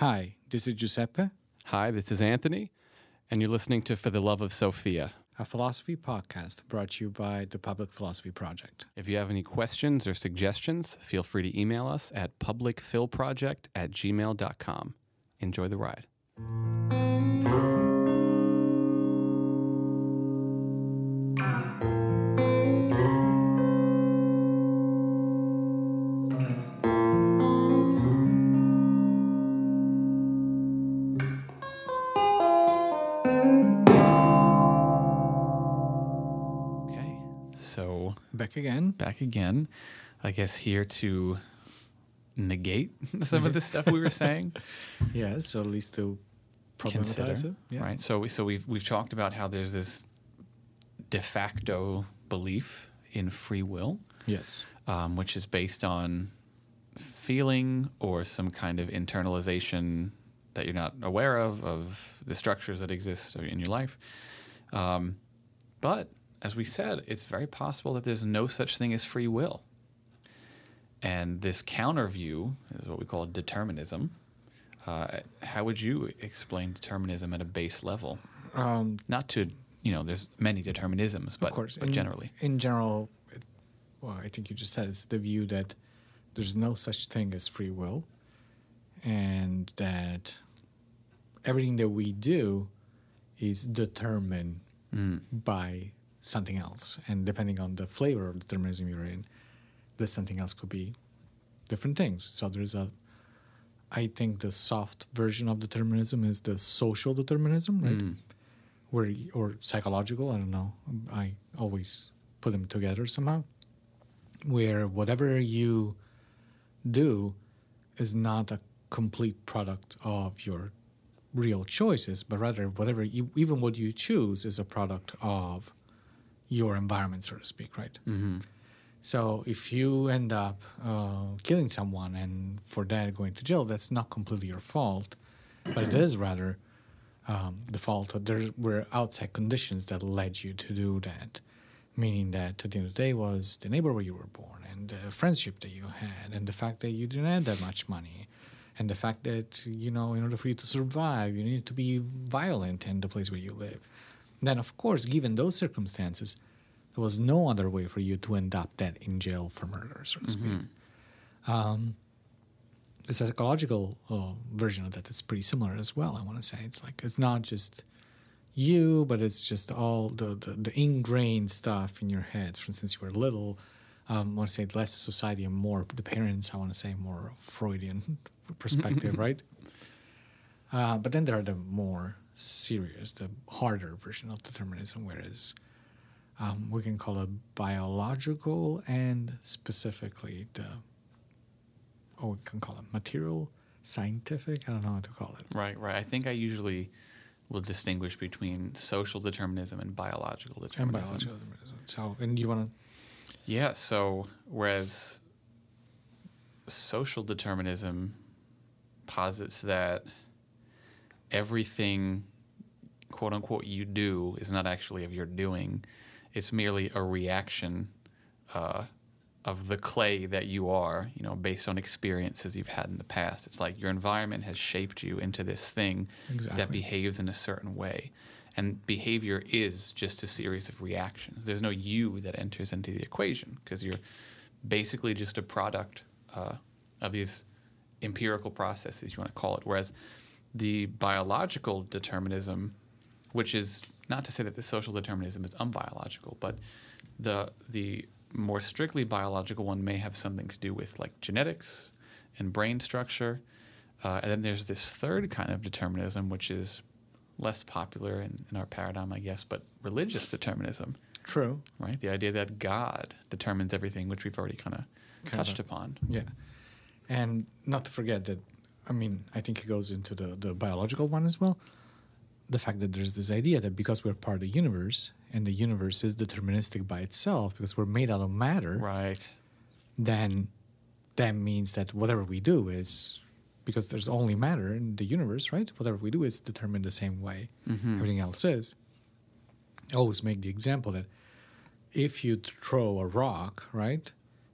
Hi, this is Giuseppe. Hi, this is Anthony, and you're listening to For the Love of Sophia, a philosophy podcast brought to you by the Public Philosophy Project. If you have any questions or suggestions, feel free to email us at publicphilproject@gmail.com. Enjoy the ride. Back again. I guess here to negate some of the stuff we were saying. Yeah, so at least to problematize it. Yeah. Right. So we've talked about how there's this de facto belief in free will. Yes. Which is based on feeling or some kind of internalization that you're not aware of the structures that exist in your life. But as we said, it's very possible that there's no such thing as free will. And this counter view is what we call determinism. How would you explain determinism at a base level? Not to, there's many determinisms, but generally. In general, I think you just said it's the view that there's no such thing as free will and that everything that we do is determined by something else, and depending on the flavor of determinism you're in, this something else could be different things. So there's I think the soft version of determinism is the social determinism, right? Or psychological, I don't know. I always put them together somehow, where whatever you do is not a complete product of your real choices, but rather even what you choose is a product of your environment, so to speak, right? Mm-hmm. So if you end up killing someone and for that going to jail, that's not completely your fault, but it is rather the fault that there were outside conditions that led you to do that, meaning that at the end of the day was the neighborhood you were born and the friendship that you had and the fact that you didn't have that much money and the fact that, in order for you to survive, you need to be violent in the place where you live. Then, of course, given those circumstances, there was no other way for you to end up dead in jail for murder, so to speak. The psychological version of that is pretty similar as well, I want to say. It's like it's not just you, but it's just all the ingrained stuff in your head. For instance, you were little, I want to say less society and more the parents, I want to say more Freudian perspective, right? But then there are the more serious, the harder version of determinism, whereas we can call it biological and specifically we can call it material, scientific, I don't know how to call it. Right. I think I usually will distinguish between social determinism and biological determinism. So, and you want to... Yeah, so whereas social determinism posits that everything, quote unquote, you do is not actually of your doing. It's merely a reaction of the clay that you are, based on experiences you've had in the past. It's like your environment has shaped you into this thing that behaves in a certain way. And behavior is just a series of reactions. There's no you that enters into the equation because you're basically just a product of these empirical processes, you want to call it. Whereas the biological determinism, which is not to say that the social determinism is unbiological, but the more strictly biological one may have something to do with like genetics and brain structure. And then there's this third kind of determinism, which is less popular in our paradigm, I guess, but religious determinism. True. Right? The idea that God determines everything, which we've already kind of touched upon. Yeah. And not to forget that, I think it goes into the biological one as well. The fact that there's this idea that because we're part of the universe, and the universe is deterministic by itself because we're made out of matter, right? Then that means that whatever we do is, because there's only matter in the universe, right? Whatever we do is determined the same way everything else is. I always make the example that if you throw a rock, right?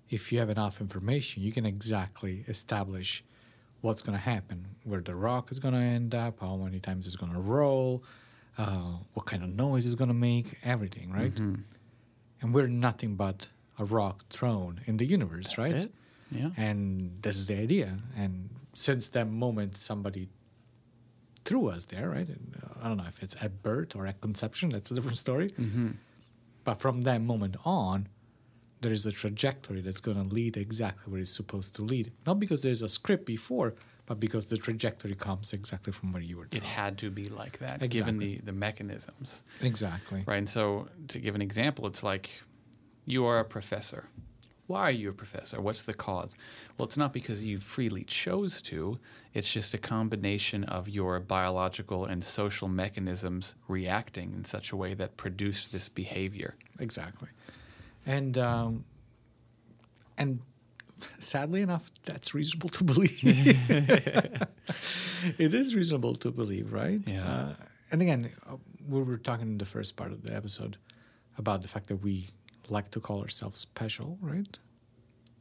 If you have enough information, you can exactly establish what's going to happen, where the rock is going to end up, how many times it's going to roll, what kind of noise it's going to make, everything, right? Mm-hmm. And we're nothing but a rock thrown in the universe, right? That's it. Yeah. And this is the idea. And since that moment, somebody threw us there, right? And, I don't know if it's at birth or at conception. That's a different story. Mm-hmm. But from that moment on, there is a trajectory that's going to lead exactly where it's supposed to lead. Not because there's a script before, but because the trajectory comes exactly from where you were. It had to be like that, given the mechanisms. Exactly. Right. And so to give an example, it's like you are a professor. Why are you a professor? What's the cause? Well, it's not because you freely chose to. It's just a combination of your biological and social mechanisms reacting in such a way that produced this behavior. Exactly. And sadly enough, that's reasonable to believe. It is reasonable to believe, right? Yeah. And again, we were talking in the first part of the episode about the fact that we like to call ourselves special, right?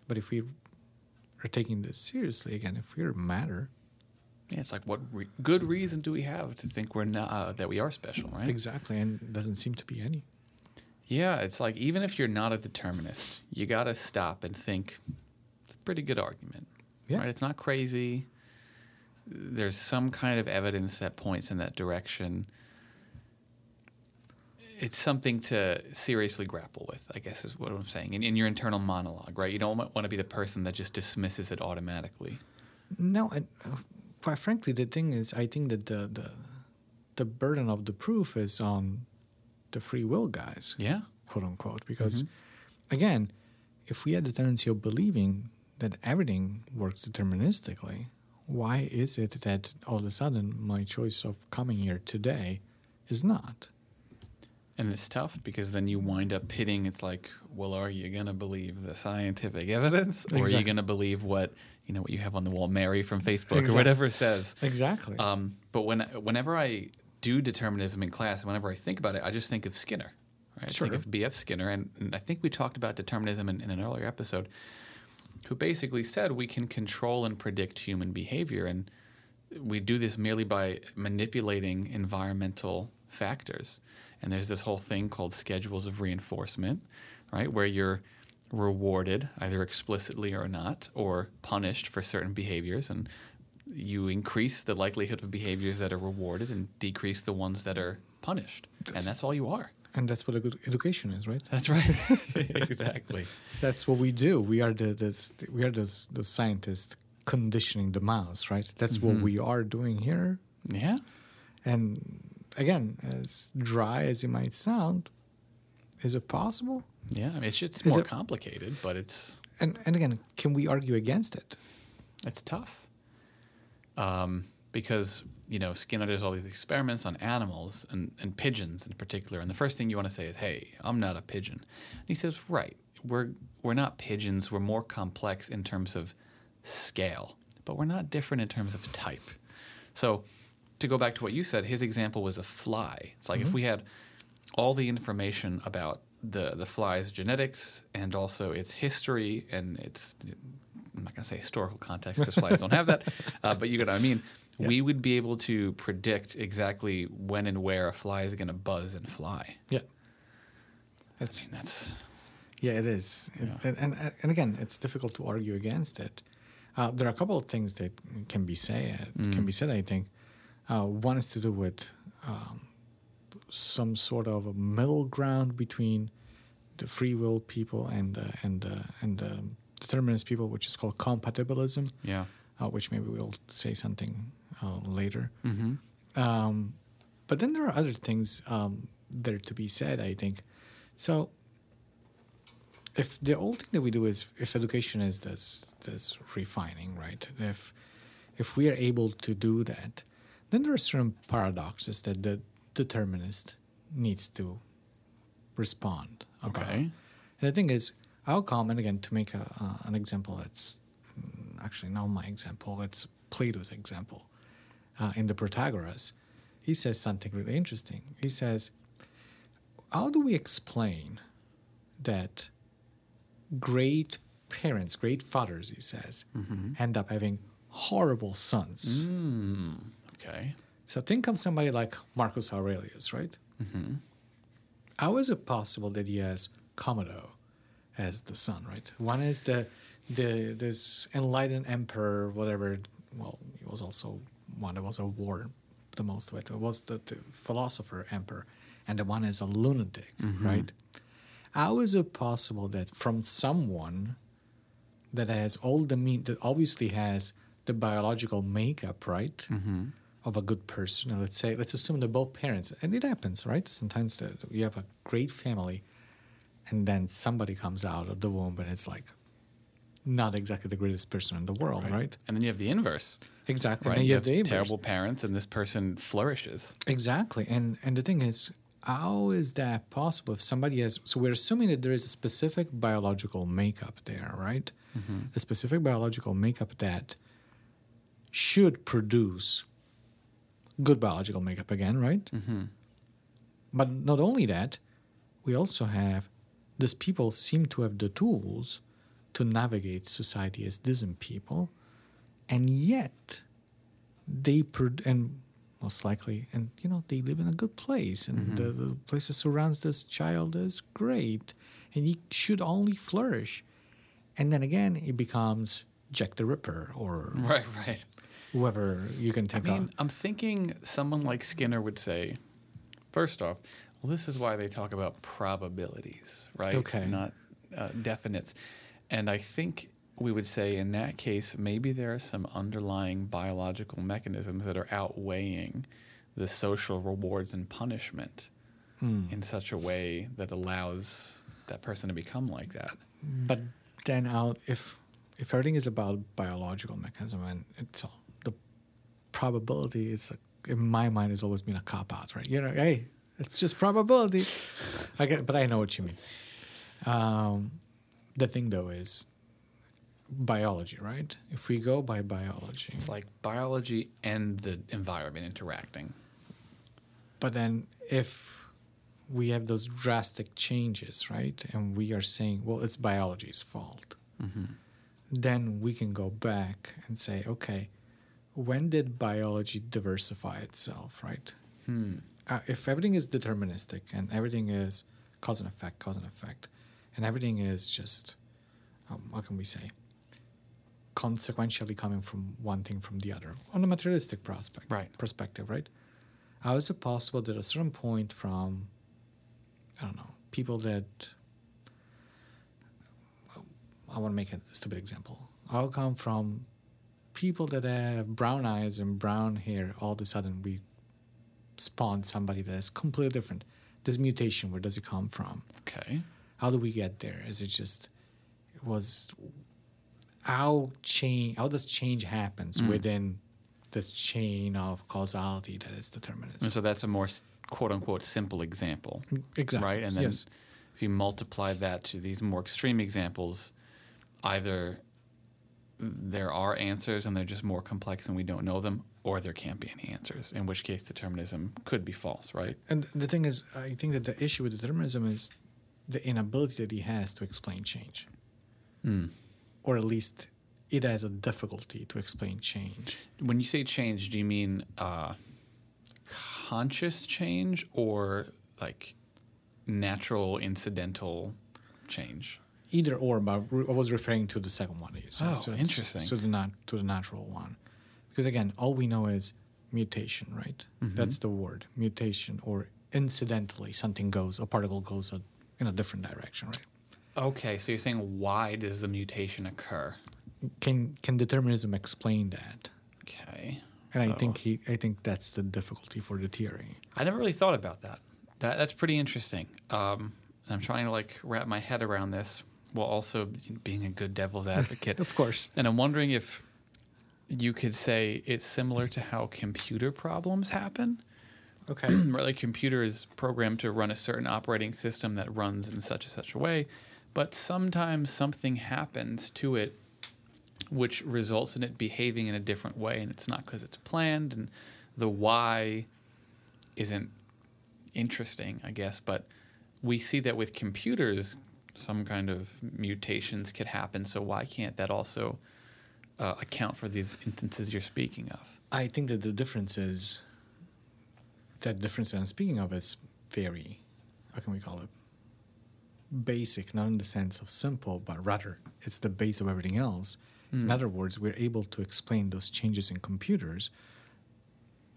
But if we are taking this seriously, again, if we're matter, yeah, it's like what good reason do we have to think we're not that we are special, right? Exactly, and doesn't seem to be any. Yeah, it's like even if you're not a determinist, you gotta stop and think. It's a pretty good argument, yeah. Right? It's not crazy. There's some kind of evidence that points in that direction. It's something to seriously grapple with, I guess is what I'm saying, in your internal monologue, right? You don't want to be the person that just dismisses it automatically. No, and quite frankly, the thing is, I think that the burden of the proof is on the free will guys, yeah, quote unquote, because, mm-hmm. again, if we had the tendency of believing that everything works deterministically, why is it that all of a sudden my choice of coming here today is not? And it's tough because then you wind up pitting. It's like, well, are you going to believe the scientific evidence, or exactly. are you going to believe what what you have on the wall, Mary from Facebook exactly. or whatever says? Exactly. But whenever I do determinism in class, whenever I think about it, I just think of Skinner. Right? Sure. I think of B.F. Skinner, and I think we talked about determinism in an earlier episode, who basically said we can control and predict human behavior, and we do this merely by manipulating environmental factors. And there's this whole thing called schedules of reinforcement, right, where you're rewarded either explicitly or not, or punished for certain behaviors. And you increase the likelihood of behaviors that are rewarded and decrease the ones that are punished. And that's all you are. And that's what a good education is, right? That's right. Exactly. That's what we do. We are the scientist conditioning the mouse, right? That's mm-hmm. what we are doing here. Yeah. And again, as dry as it might sound, is it possible? Yeah, I mean, it's more complicated, but it's... And again, can we argue against it? It's tough. Because, Skinner does all these experiments on animals, and pigeons in particular, and the first thing you want to say is, hey, I'm not a pigeon. And he says, right, we're not pigeons, we're more complex in terms of scale, but we're not different in terms of type. So... to go back to what you said, his example was a fly. It's like mm-hmm. if we had all the information about the fly's genetics and also its history and its, I'm not going to say historical context because flies don't have that, but you get what I mean. Yeah. We would be able to predict exactly when and where a fly is going to buzz and fly. Yeah. That's yeah, it is. Yeah. And again, it's difficult to argue against it. There are a couple of things that can be said, I think. One is to do with some sort of a middle ground between the free will people and the determinist people, which is called compatibilism. Yeah, which maybe we'll say something later. Mm-hmm. But then there are other things that are to be said, I think. So if the whole thing that we do is if education is this refining, right? If we are able to do that. Then there are certain paradoxes that the determinist needs to respond about. Okay. And the thing is, I'll comment again to make an example that's actually not my example. It's Plato's example in the Protagoras. He says something really interesting. He says, how do we explain that great parents, great fathers, he says, mm-hmm. end up having horrible sons. Okay. So think of somebody like Marcus Aurelius, right? Mm-hmm. How is it possible that he has Commodus as the son, right? One is this enlightened emperor, whatever. Well, he was also one that was a war the most with. It was the philosopher emperor. And the one is a lunatic, mm-hmm. right? How is it possible that from someone that has all the that obviously has the biological makeup, right, mm-hmm. of a good person, and let's assume they're both parents, and it happens, right? Sometimes you have a great family, and then somebody comes out of the womb, and it's like not exactly the greatest person in the world, right? And then you have the inverse. Exactly. Right? And you have terrible parents, and this person flourishes. Exactly. And the thing is, how is that possible if somebody has... So we're assuming that there is a specific biological makeup there, right? Mm-hmm. A specific biological makeup that should produce good biological makeup again, right? Mm-hmm. But not only that, we also have... These people seem to have the tools to navigate society as decent people, and yet they... most likely, and they live in a good place, and mm-hmm. the place that surrounds this child is great, and he should only flourish. And then again, he becomes Jack the Ripper or whoever you can take on. I'm thinking someone like Skinner would say, first off, well, this is why they talk about probabilities, right? Okay. Not definites. And I think we would say in that case, maybe there are some underlying biological mechanisms that are outweighing the social rewards and punishment in such a way that allows that person to become like that. But then if everything is about biological mechanism, and it's all, the probability is, in my mind, has always been a cop-out, right? Hey, it's just probability. But I know what you mean. The thing, though, is... biology, right? If we go by biology, it's like biology and the environment interacting. But then if we have those drastic changes, right, and we are saying, well, it's biology's fault, mm-hmm. then we can go back and say, okay, when did biology diversify itself, right? If everything is deterministic and everything is cause and effect, and everything is just, what can we say, consequentially coming from one thing from the other on a materialistic perspective, right? How is it possible that at a certain point from, I don't know, people that, I want to make a stupid example. How come from people that have brown eyes and brown hair, all of a sudden we spawn somebody that is completely different? This mutation, where does it come from? Okay. How do we get there? Is it just, it was... How does change happens within this chain of causality that is deterministic? And so that's a more quote-unquote simple example. Exactly. Right? And then if you multiply that to these more extreme examples, either there are answers and they're just more complex and we don't know them, or there can't be any answers, in which case determinism could be false, right? And the thing is, I think that the issue with determinism is the inability that he has to explain change. Or at least it has a difficulty to explain change. When you say change, do you mean conscious change or like natural incidental change? Either or, but I was referring to the second one that you said. Oh, so interesting. So to the natural one. Because again, all we know is mutation, right? Mm-hmm. That's the word, mutation, or incidentally something goes, a particle goes in a different direction, right? Okay, so you're saying why does the mutation occur? Can determinism explain that? Okay. And so, I think that's the difficulty for the theory. I never really thought about that. That's pretty interesting. I'm trying to wrap my head around this while also being a good devil's advocate. Of course. And I'm wondering if you could say it's similar to how computer problems happen. Okay. Really, computer is programmed to run a certain operating system that runs in such and such a way. But sometimes something happens to it which results in it behaving in a different way, and it's not because it's planned, and the why isn't interesting, I guess. But we see that with computers, some kind of mutations could happen, so why can't that also account for these instances you're speaking of? I think that the difference is, that difference that I'm speaking of is very, how can we call it, basic, not in the sense of simple, but rather it's the base of everything else. Mm. In other words, we're able to explain those changes in computers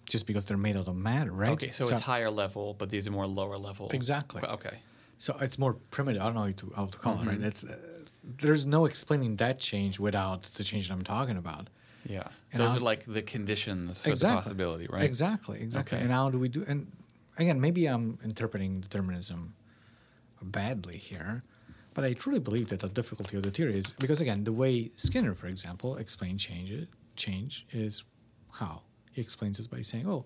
just because they're made out of matter, right? Okay, so it's higher level, but these are more lower level. Exactly. Okay. So it's more primitive. I don't know how to call it, right? It's, there's no explaining that change without the change that I'm talking about. Yeah. And those are like the conditions for the possibility, right? Exactly. Okay. And how do we do... And again, maybe I'm interpreting determinism badly here, but I truly believe that the difficulty of the theory is... Because again, the way Skinner, for example, explained change is how? He explains this by saying,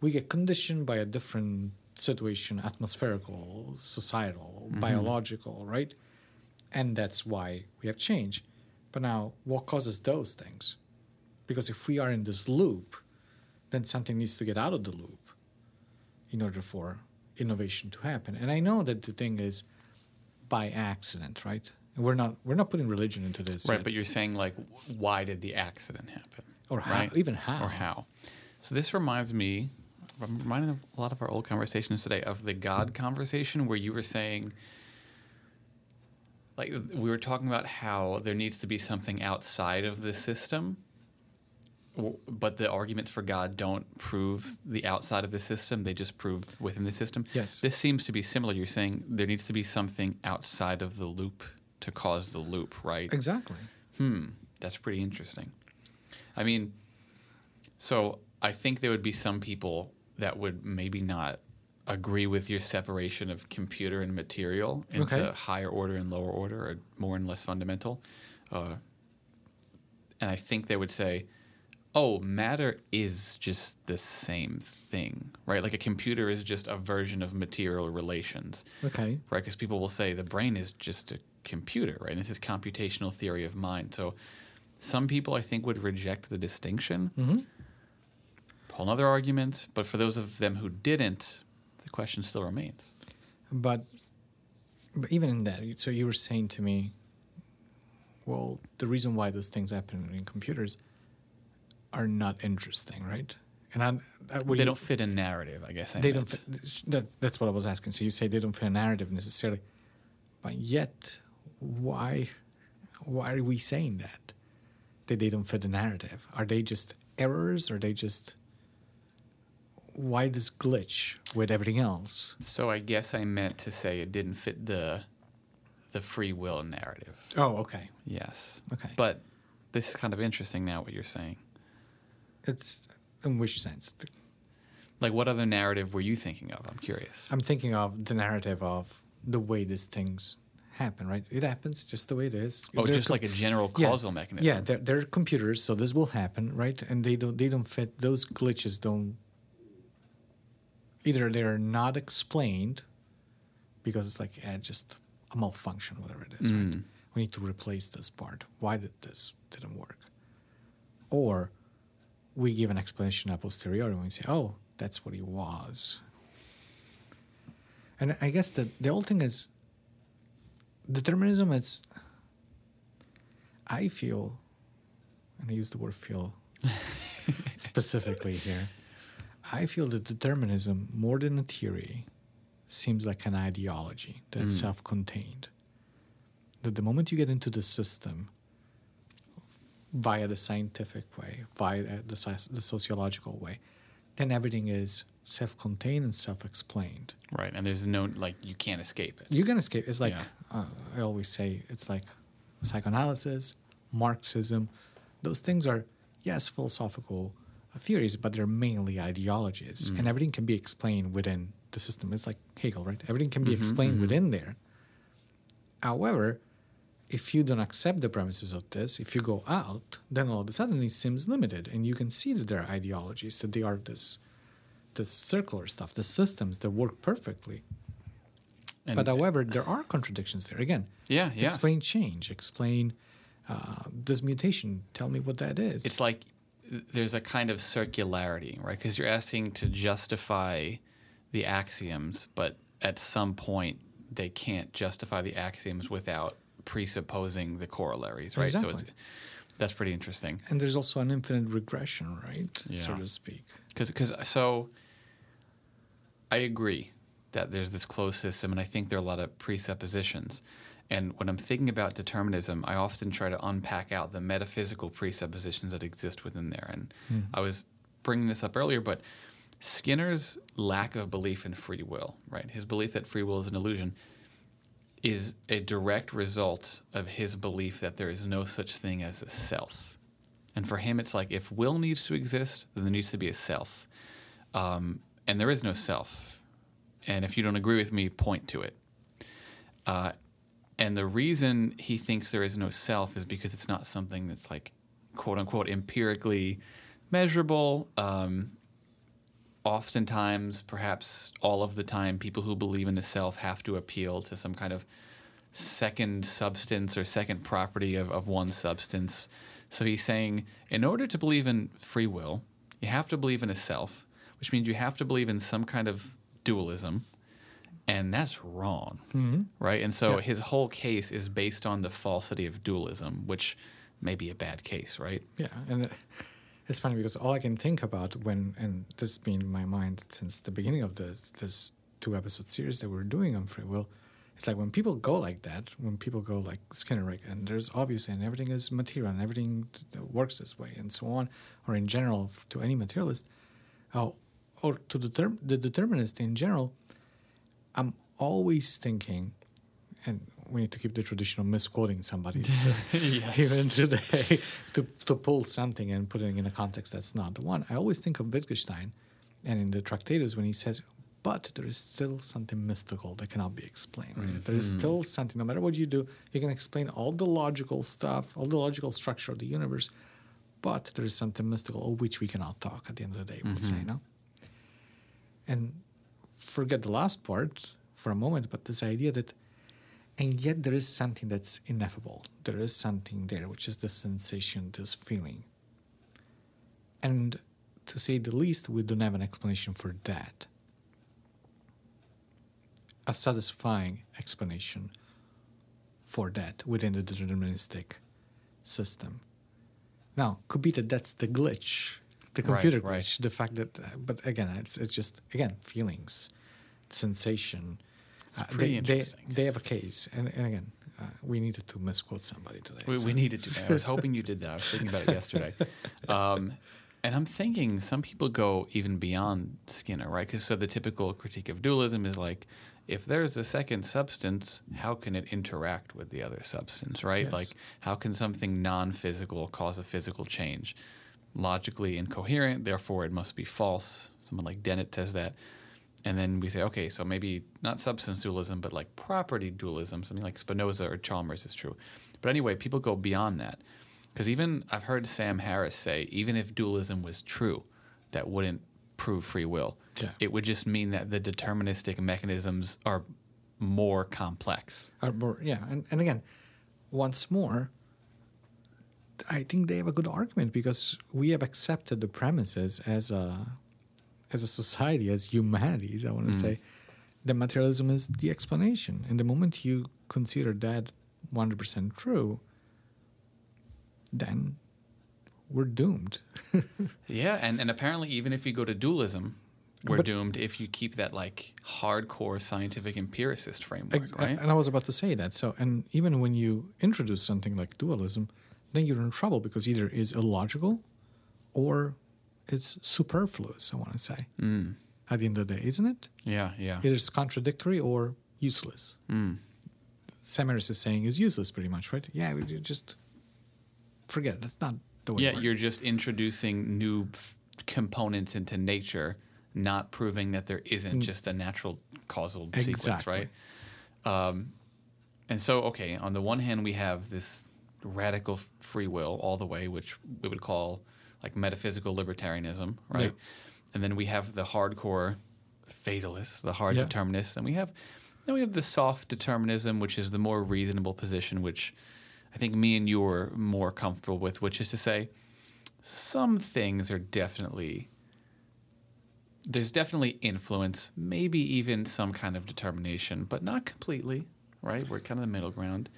we get conditioned by a different situation, atmospherical, societal, biological, right? And that's why we have change. But now, what causes those things? Because if we are in this loop, then something needs to get out of the loop in order for innovation to happen. And I know that the thing is by accident, right? And we're not putting religion into this. Right, but you're saying, like, why did the accident happen? Or how, right? Even how. Or how. So this reminds me, I'm reminded of a lot of our old conversations today, of the God conversation where you were saying, like, we were talking about how there needs to be something outside of the system, but the arguments for God don't prove the outside of the system. They just prove within the system. Yes. This seems to be similar. You're saying there needs to be something outside of the loop to cause the loop, right? Exactly. That's pretty interesting. I mean, so I think there would be some people that would maybe not agree with your separation of computer and material into higher order and lower order or more and less fundamental. And I think they would say, matter is just the same thing, right? Like a computer is just a version of material relations, right? Because people will say the brain is just a computer, right? And this is computational theory of mind. So some people, I think, would reject the distinction. Whole other argument. But for those of them who didn't, the question still remains. But even in that, so you were saying to me, well, the reason why those things happen in computers are not interesting, right? And they don't fit a narrative, I guess. They don't. That's what I was asking. So you say they don't fit a narrative necessarily, but yet, why are we saying that they don't fit a narrative? Are they just errors? Are they just? Why this glitch with everything else? So I guess I meant to say it didn't fit the free will narrative. Oh, okay. Yes. Okay. But this is kind of interesting now what you're saying. It's in which sense? Like, what other narrative were you thinking of? I'm curious. I'm thinking of the narrative of the way these things happen, right? It happens just the way it is. Oh, just like a general causal mechanism. Yeah, they're computers, so this will happen, right? And they don't fit. Those glitches don't. Either they're not explained because it's like just a malfunction, whatever it is, right? We need to replace this part. Why did this didn't work? Or we give an explanation a posteriori and we say, that's what he was. And I guess that the whole thing is determinism. It's, I feel, and I use the word feel specifically here, I feel that determinism, more than a theory, seems like an ideology that's self-contained. That the moment you get into the system via the scientific way, via the sociological way, then everything is self-contained and self-explained. Right, and there's no, like, you can't escape it. You can escape. It's like, I always say, it's like psychoanalysis, Marxism. Those things are, yes, philosophical theories, but they're mainly ideologies. And everything can be explained within the system. It's like Hegel, right? Everything can be explained within there. However, if you don't accept the premises of this, if you go out, then all of a sudden it seems limited. And you can see that there are ideologies, that they are this circular stuff, the systems that work perfectly. And but however, there are contradictions there. Again, explain change, explain this mutation. Tell me what that is. It's like there's a kind of circularity, right? Because you're asking to justify the axioms, but at some point they can't justify the axioms without presupposing the corollaries, right? Exactly. So it's That's pretty interesting. And there's also an infinite regression, right? Yeah. So to speak. Because I agree that there's this closed system, and I think there are a lot of presuppositions. And when I'm thinking about determinism, I often try to unpack out the metaphysical presuppositions that exist within there. And I was bringing this up earlier, but Skinner's lack of belief in free will, right? His belief that free will is an illusion is a direct result of his belief that there is no such thing as a self. And for him, it's like, if will needs to exist, then there needs to be a self. And there is no self. And if you don't agree with me, point to it. And the reason he thinks there is no self is because it's not something that's, like, quote-unquote empirically measurable. Oftentimes, perhaps all of the time, people who believe in the self have to appeal to some kind of second substance or second property of one substance. So he's saying, in order to believe in free will, you have to believe in a self, which means you have to believe in some kind of dualism. And that's wrong, right? And so his whole case is based on the falsity of dualism, which may be a bad case, right? Yeah, and it's funny because all I can think about when, and this has been in my mind since the beginning of this two-episode series that we're doing on free will, it's like when people go like that, when people go like Skinner, right, and there's obvious and everything is material and everything works this way and so on, or in general to any materialist, or to the determinist in general, I'm always thinking, and we need to keep the tradition of misquoting somebody even today to pull something and put it in a context that's not the one. I always think of Wittgenstein and in the Tractatus when he says, but there is still something mystical that cannot be explained. Right? There is still something, no matter what you do, you can explain all the logical stuff, all the logical structure of the universe, but there is something mystical of which we cannot talk at the end of the day, we'll say, no? And forget the last part for a moment, but this idea that, and yet there is something that's ineffable. There is something there, which is this sensation, this feeling. And to say the least, we don't have an explanation for that. A satisfying explanation for that within the deterministic system. Now, could be that that's the glitch. The computer glitch, the fact that, but again, it's just, again, feelings, sensation. It's pretty interesting. They have a case. And again, we needed to misquote somebody today. We needed to. I was hoping you did that. I was thinking about it yesterday. And I'm thinking some people go even beyond Skinner, right? Because so the typical critique of dualism is like, if there's a second substance, how can it interact with the other substance, right? Yes. Like, how can something non-physical cause a physical change? Logically incoherent, therefore it must be false. Someone like Dennett says that. And then we say, okay, so maybe not substance dualism, but like property dualism, something like Spinoza or Chalmers is true. But anyway, people go beyond that. Because even I've heard Sam Harris say, even if dualism was true, that wouldn't prove free will. Yeah. It would just mean that the deterministic mechanisms are more complex. And again, once more, I think they have a good argument because we have accepted the premises as a society, as humanities, I want to say, that materialism is the explanation. And the moment you consider that 100% true, then we're doomed. And apparently even if you go to dualism, we're doomed if you keep that like hardcore scientific empiricist framework, right? And I was about to say that. So, and even when you introduce something like dualism, then you're in trouble because either it's illogical or it's superfluous, I want to say, at the end of the day, isn't it? Yeah. Either it's contradictory or useless. Sam Harris is saying it's useless pretty much, right? Yeah, you just forget it. That's not the way it works. You're just introducing new components into nature, not proving that there isn't just a natural causal sequence, right? And so, okay, on the one hand, we have this radical free will all the way, which we would call like metaphysical libertarianism, right? Yeah. And then we have the hardcore fatalists, the hard determinists, and we have the soft determinism, which is the more reasonable position, which I think me and you are more comfortable with, which is to say some things are there's definitely influence, maybe even some kind of determination, but not completely, right? We're kind of the middle ground.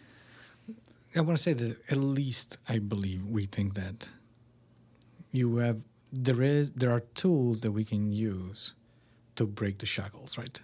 I want to say that at least I believe we think that there are tools that we can use to break the shackles, right?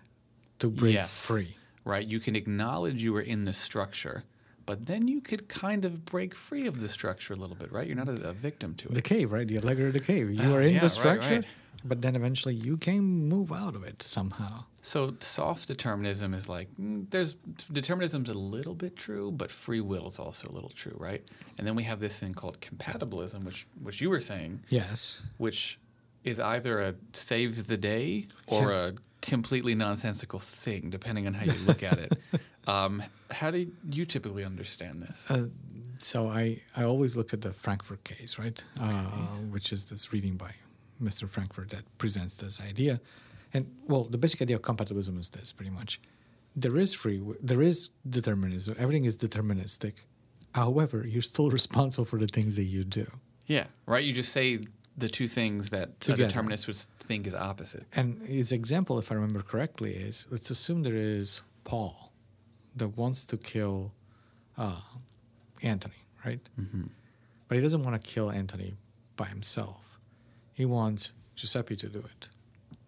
To break free. Right. You can acknowledge you are in the structure, but then you could kind of break free of the structure a little bit, right? You're not a victim to it. The cave, right? The allegory of the cave. You are in the structure, right. But then eventually you can move out of it somehow. So soft determinism is like, determinism's a little bit true, but free will is also a little true, right? And then we have this thing called compatibilism, which you were saying. Yes. Which is either a saves the day or a completely nonsensical thing, depending on how you look at it. How do you typically understand this? So I always look at the Frankfurt case, right? Okay. Which is this reading by Mr. Frankfurt that presents this idea. And, well, the basic idea of compatibilism is this, pretty much. There is free will. There is determinism. Everything is deterministic. However, you're still responsible for the things that you do. Yeah, right? You just say the two things that a determinist would think is opposite. And his example, if I remember correctly, is let's assume there is Paul that wants to kill Anthony, right? Mm-hmm. But he doesn't want to kill Anthony by himself. He wants Giuseppe to do it.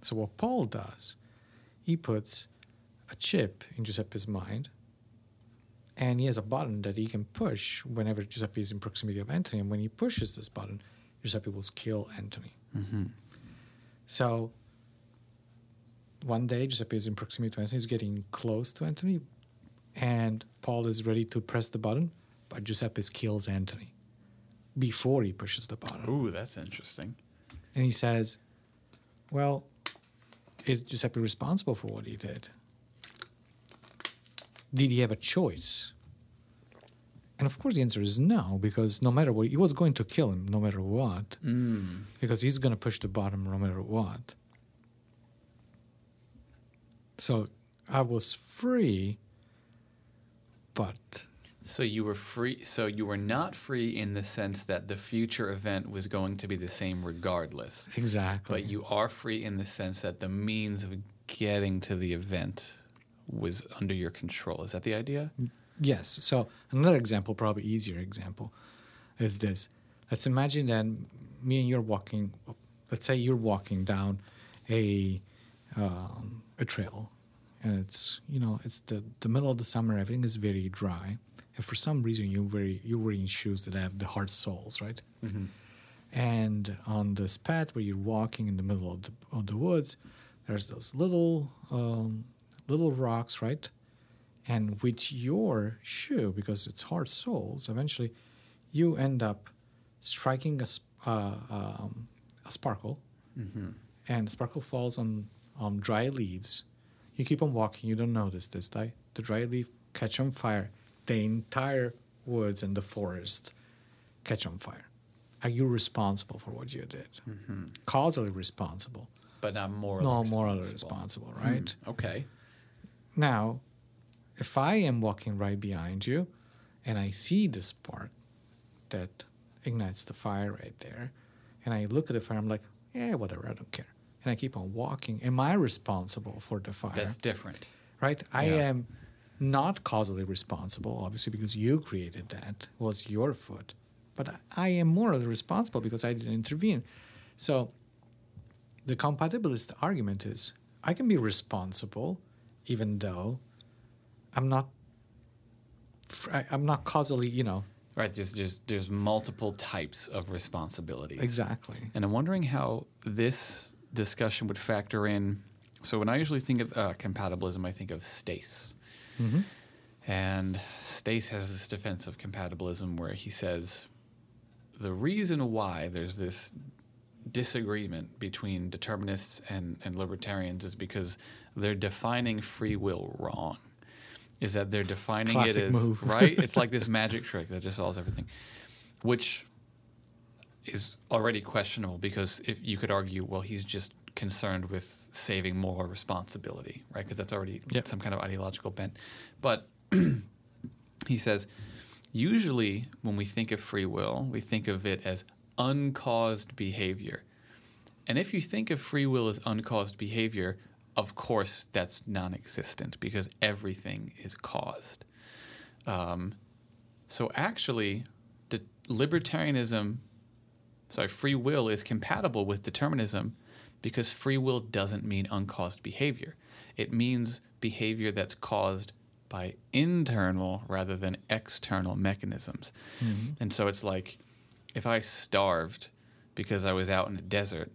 So what Paul does, he puts a chip in Giuseppe's mind, and he has a button that he can push whenever Giuseppe is in proximity of Anthony. And when he pushes this button, Giuseppe will kill Anthony. Mm-hmm. So one day Giuseppe is in proximity to Anthony, he's getting close to Anthony, and Paul is ready to press the button, but Giuseppe kills Anthony before he pushes the button. Ooh, that's interesting. And he says, well, is Giuseppe responsible for what he did? Did he have a choice? And of course the answer is no, because no matter what, he was going to kill him no matter what, because he's going to push the button no matter what. So I was free, but... So you were free. So you were not free in the sense that the future event was going to be the same regardless. Exactly. But you are free in the sense that the means of getting to the event was under your control. Is that the idea? Yes. So another example, probably easier example, is this. Let's imagine that me and you're walking. Let's say you're walking down a trail, and it's the middle of the summer. Everything is very dry. And for some reason, you're wearing shoes that have the hard soles, right? Mm-hmm. And on this path where you're walking in the middle of the woods, there's those little rocks, right? And with your shoe, because it's hard soles, eventually you end up striking a sparkle, mm-hmm. and the sparkle falls on dry leaves. You keep on walking. You don't notice this. The dry leaf catch on fire. The entire woods and the forest catch on fire. Are you responsible for what you did? Mm-hmm. Causally responsible. But not morally responsible. No, morally responsible, right? Okay. Now, if I am walking right behind you and I see this spark that ignites the fire right there, and I look at the fire, I'm like, whatever, I don't care. And I keep on walking. Am I responsible for the fire? That's different. Right? Yeah. I am... not causally responsible, obviously, because you created that. It was your foot. But I am morally responsible because I didn't intervene. So the compatibilist argument is I can be responsible even though I'm not causally, Right, just there's multiple types of responsibilities. Exactly. And I'm wondering how this discussion would factor in. So when I usually think of compatibilism, I think of Stace. Mm-hmm. And Stace has this defense of compatibilism where he says the reason why there's this disagreement between determinists and libertarians is because they're defining free will wrong. Is that they're defining Classic it as move. Right? It's like this magic trick that just solves everything, which is already questionable because if you could argue, well, he's just concerned with saving more responsibility, right? Because that's already some kind of ideological bent. But he says, usually when we think of free will, we think of it as uncaused behavior. And if you think of free will as uncaused behavior, of course that's non-existent because everything is caused. So actually, libertarianism, sorry, free will is compatible with determinism because free will doesn't mean uncaused behavior. It means behavior that's caused by internal rather than external mechanisms. Mm-hmm. And so it's like if I starved because I was out in a desert,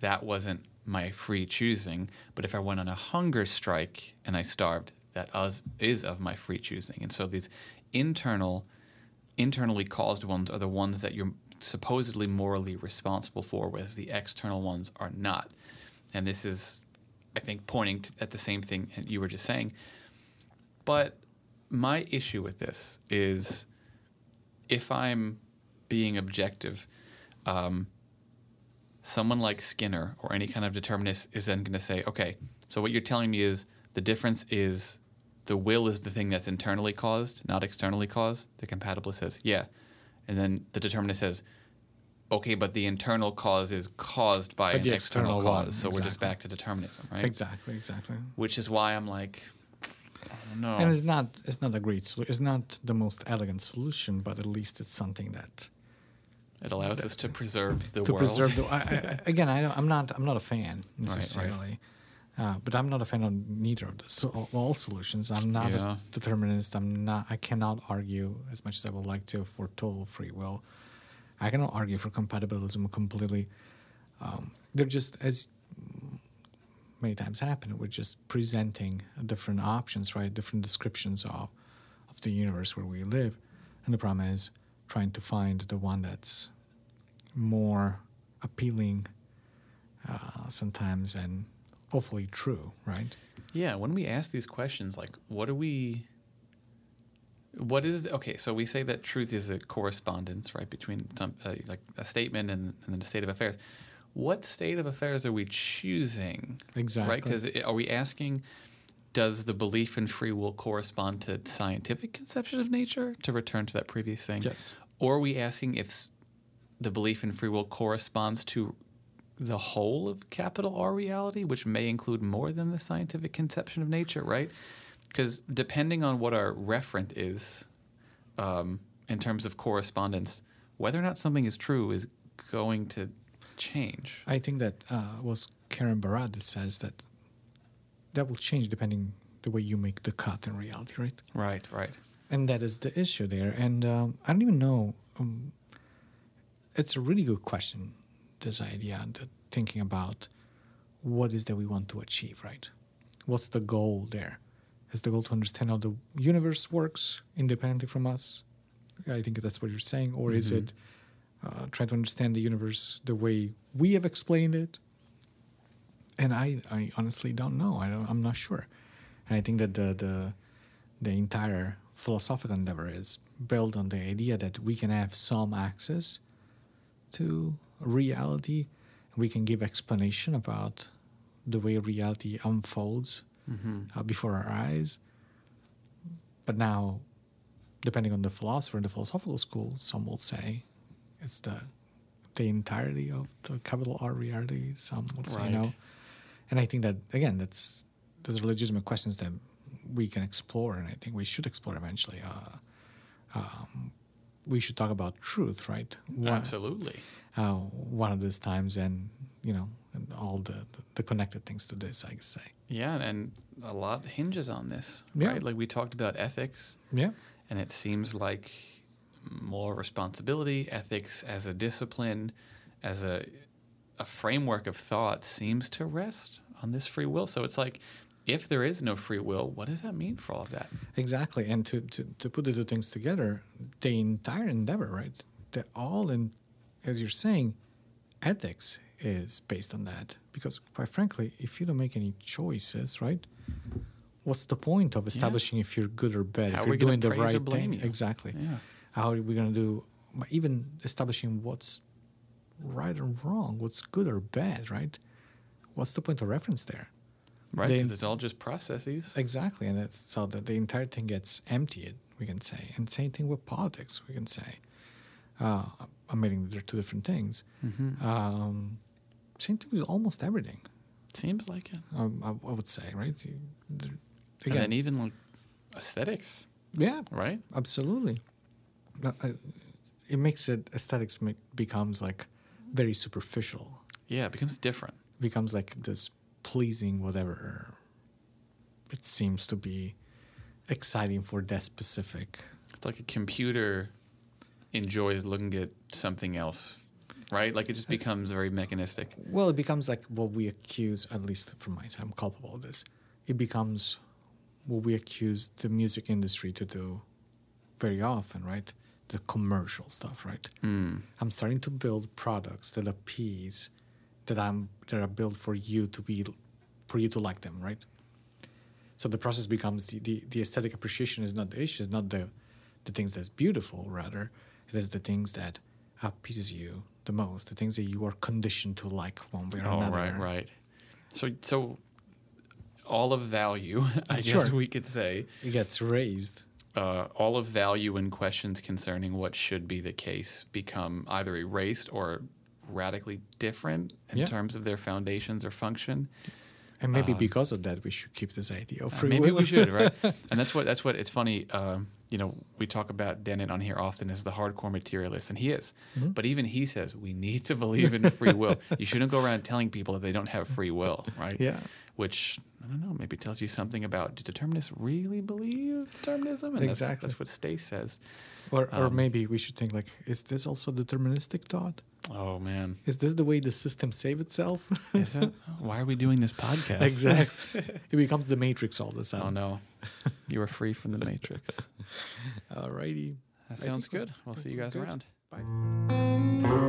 that wasn't my free choosing. But if I went on a hunger strike and I starved, that is of my free choosing. And so these internally caused ones are the ones that you're supposedly morally responsible for, whereas the external ones are not. And this is, I think, pointing at the same thing that you were just saying. But my issue with this is if I'm being objective, someone like Skinner or any kind of determinist is then going to say, okay, so what you're telling me is the difference is the will is the thing that's internally caused, not externally caused. The compatibilist says, yeah. And then the determinist says, okay, but the internal cause is caused by an external cause. So we're just back to determinism, right? Exactly. Which is why I'm like, I don't know. And it's not a great solution. It's not the most elegant solution, but at least it's something that it allows us to preserve the world. I'm not a fan necessarily. Right. But I'm not a fan of neither of this. So, all solutions. I'm not a determinist. I cannot argue as much as I would like to for total free will. I cannot argue for compatibilism completely. They're just, as many times happen, we're just presenting different options, right? Different descriptions of the universe where we live. And the problem is trying to find the one that's more appealing sometimes and hopefully true, right? Yeah, when we ask these questions, like, okay, so we say that truth is a correspondence, right, between like a statement and the state of affairs. What state of affairs are we choosing? Exactly. Right, because are we asking, does the belief in free will correspond to scientific conception of nature? To return to that previous thing. Yes. Or are we asking if the belief in free will corresponds to the whole of capital R reality, which may include more than the scientific conception of nature, right? Because depending on what our referent is in terms of correspondence, whether or not something is true is going to change. I think that was Karen Barad that says that will change depending the way you make the cut in reality, right? Right. And that is the issue there. And I don't even know. It's a really good question, this idea and thinking about what is that we want to achieve, right? What's the goal there? Is the goal to understand how the universe works independently from us? I think that's what you're saying. Or is it try to understand the universe the way we have explained it? And I honestly don't know. I'm not sure. And I think that the entire philosophical endeavor is built on the idea that we can have some access to reality. We can give explanation about the way reality unfolds before our eyes. But now, depending on the philosopher and the philosophical school, some will say it's the entirety of the capital R reality. Some would say no. And I think that, again, those are legitimate questions that we can explore, and I think we should explore eventually. We should talk about truth, right? Absolutely. One of those times, and and all the connected things to this, I say. Yeah, and a lot hinges on this, right? Like we talked about ethics. Yeah. And it seems like more responsibility, ethics as a discipline, as a framework of thought seems to rest on this free will. So it's like, if there is no free will, what does that mean for all of that? Exactly. And to put the two things together, the entire endeavor, right? They're all in, as you're saying, ethics is based on that. Because, quite frankly, if you don't make any choices, right, what's the point of establishing if you're good or bad? How if you're doing the right thing? You? Exactly. Yeah. How are we going to do, even establishing what's right or wrong, what's good or bad, right? What's the point of reference there? Right, because it's all just processes. Exactly. And that's so that the entire thing gets emptied, we can say. And same thing with politics, we can say. I'm admitting they're two different things. Mm-hmm. Same thing with almost everything. Seems like it. I would say, right? Again, and then even like aesthetics. Yeah. Right? Absolutely. It makes it, aesthetics becomes like very superficial. Yeah, it becomes different. It becomes like this pleasing whatever it seems to be exciting for that specific. It's like a computer enjoys looking at something else, right? Like it just becomes very mechanistic. Well, it becomes like what we accuse, at least for myself, I'm culpable of this. It becomes what we accuse the music industry to do very often, right? The commercial stuff, right? Mm. I'm starting to build products that appease, that are built for you to be, for you to like them, right? So the process becomes the aesthetic appreciation is not the issue, it's not the things that's beautiful, rather it is the things that appeases you the most, the things that you are conditioned to like one way or another. Right. So all of value, I guess we could say, it gets raised. All of value and questions concerning what should be the case become either erased or radically different in terms of their foundations or function. And maybe because of that, we should keep this idea of free will. Maybe we should, right? And that's what. It's funny, we talk about Dennett on here often as the hardcore materialist, and he is. Mm-hmm. But even he says we need to believe in free will. You shouldn't go around telling people that they don't have free will, right? Yeah. Which, I don't know, maybe tells you something about, do determinists really believe determinism? And exactly. That's what Stace says. Or maybe we should think, like, is this also deterministic thought? Oh, man. Is this the way the system saves itself? Is it? Why are we doing this podcast? Exactly. It becomes the Matrix all of a sudden. Oh, no. You are free from the Matrix. All righty. That sounds good. We'll see you guys around. Bye.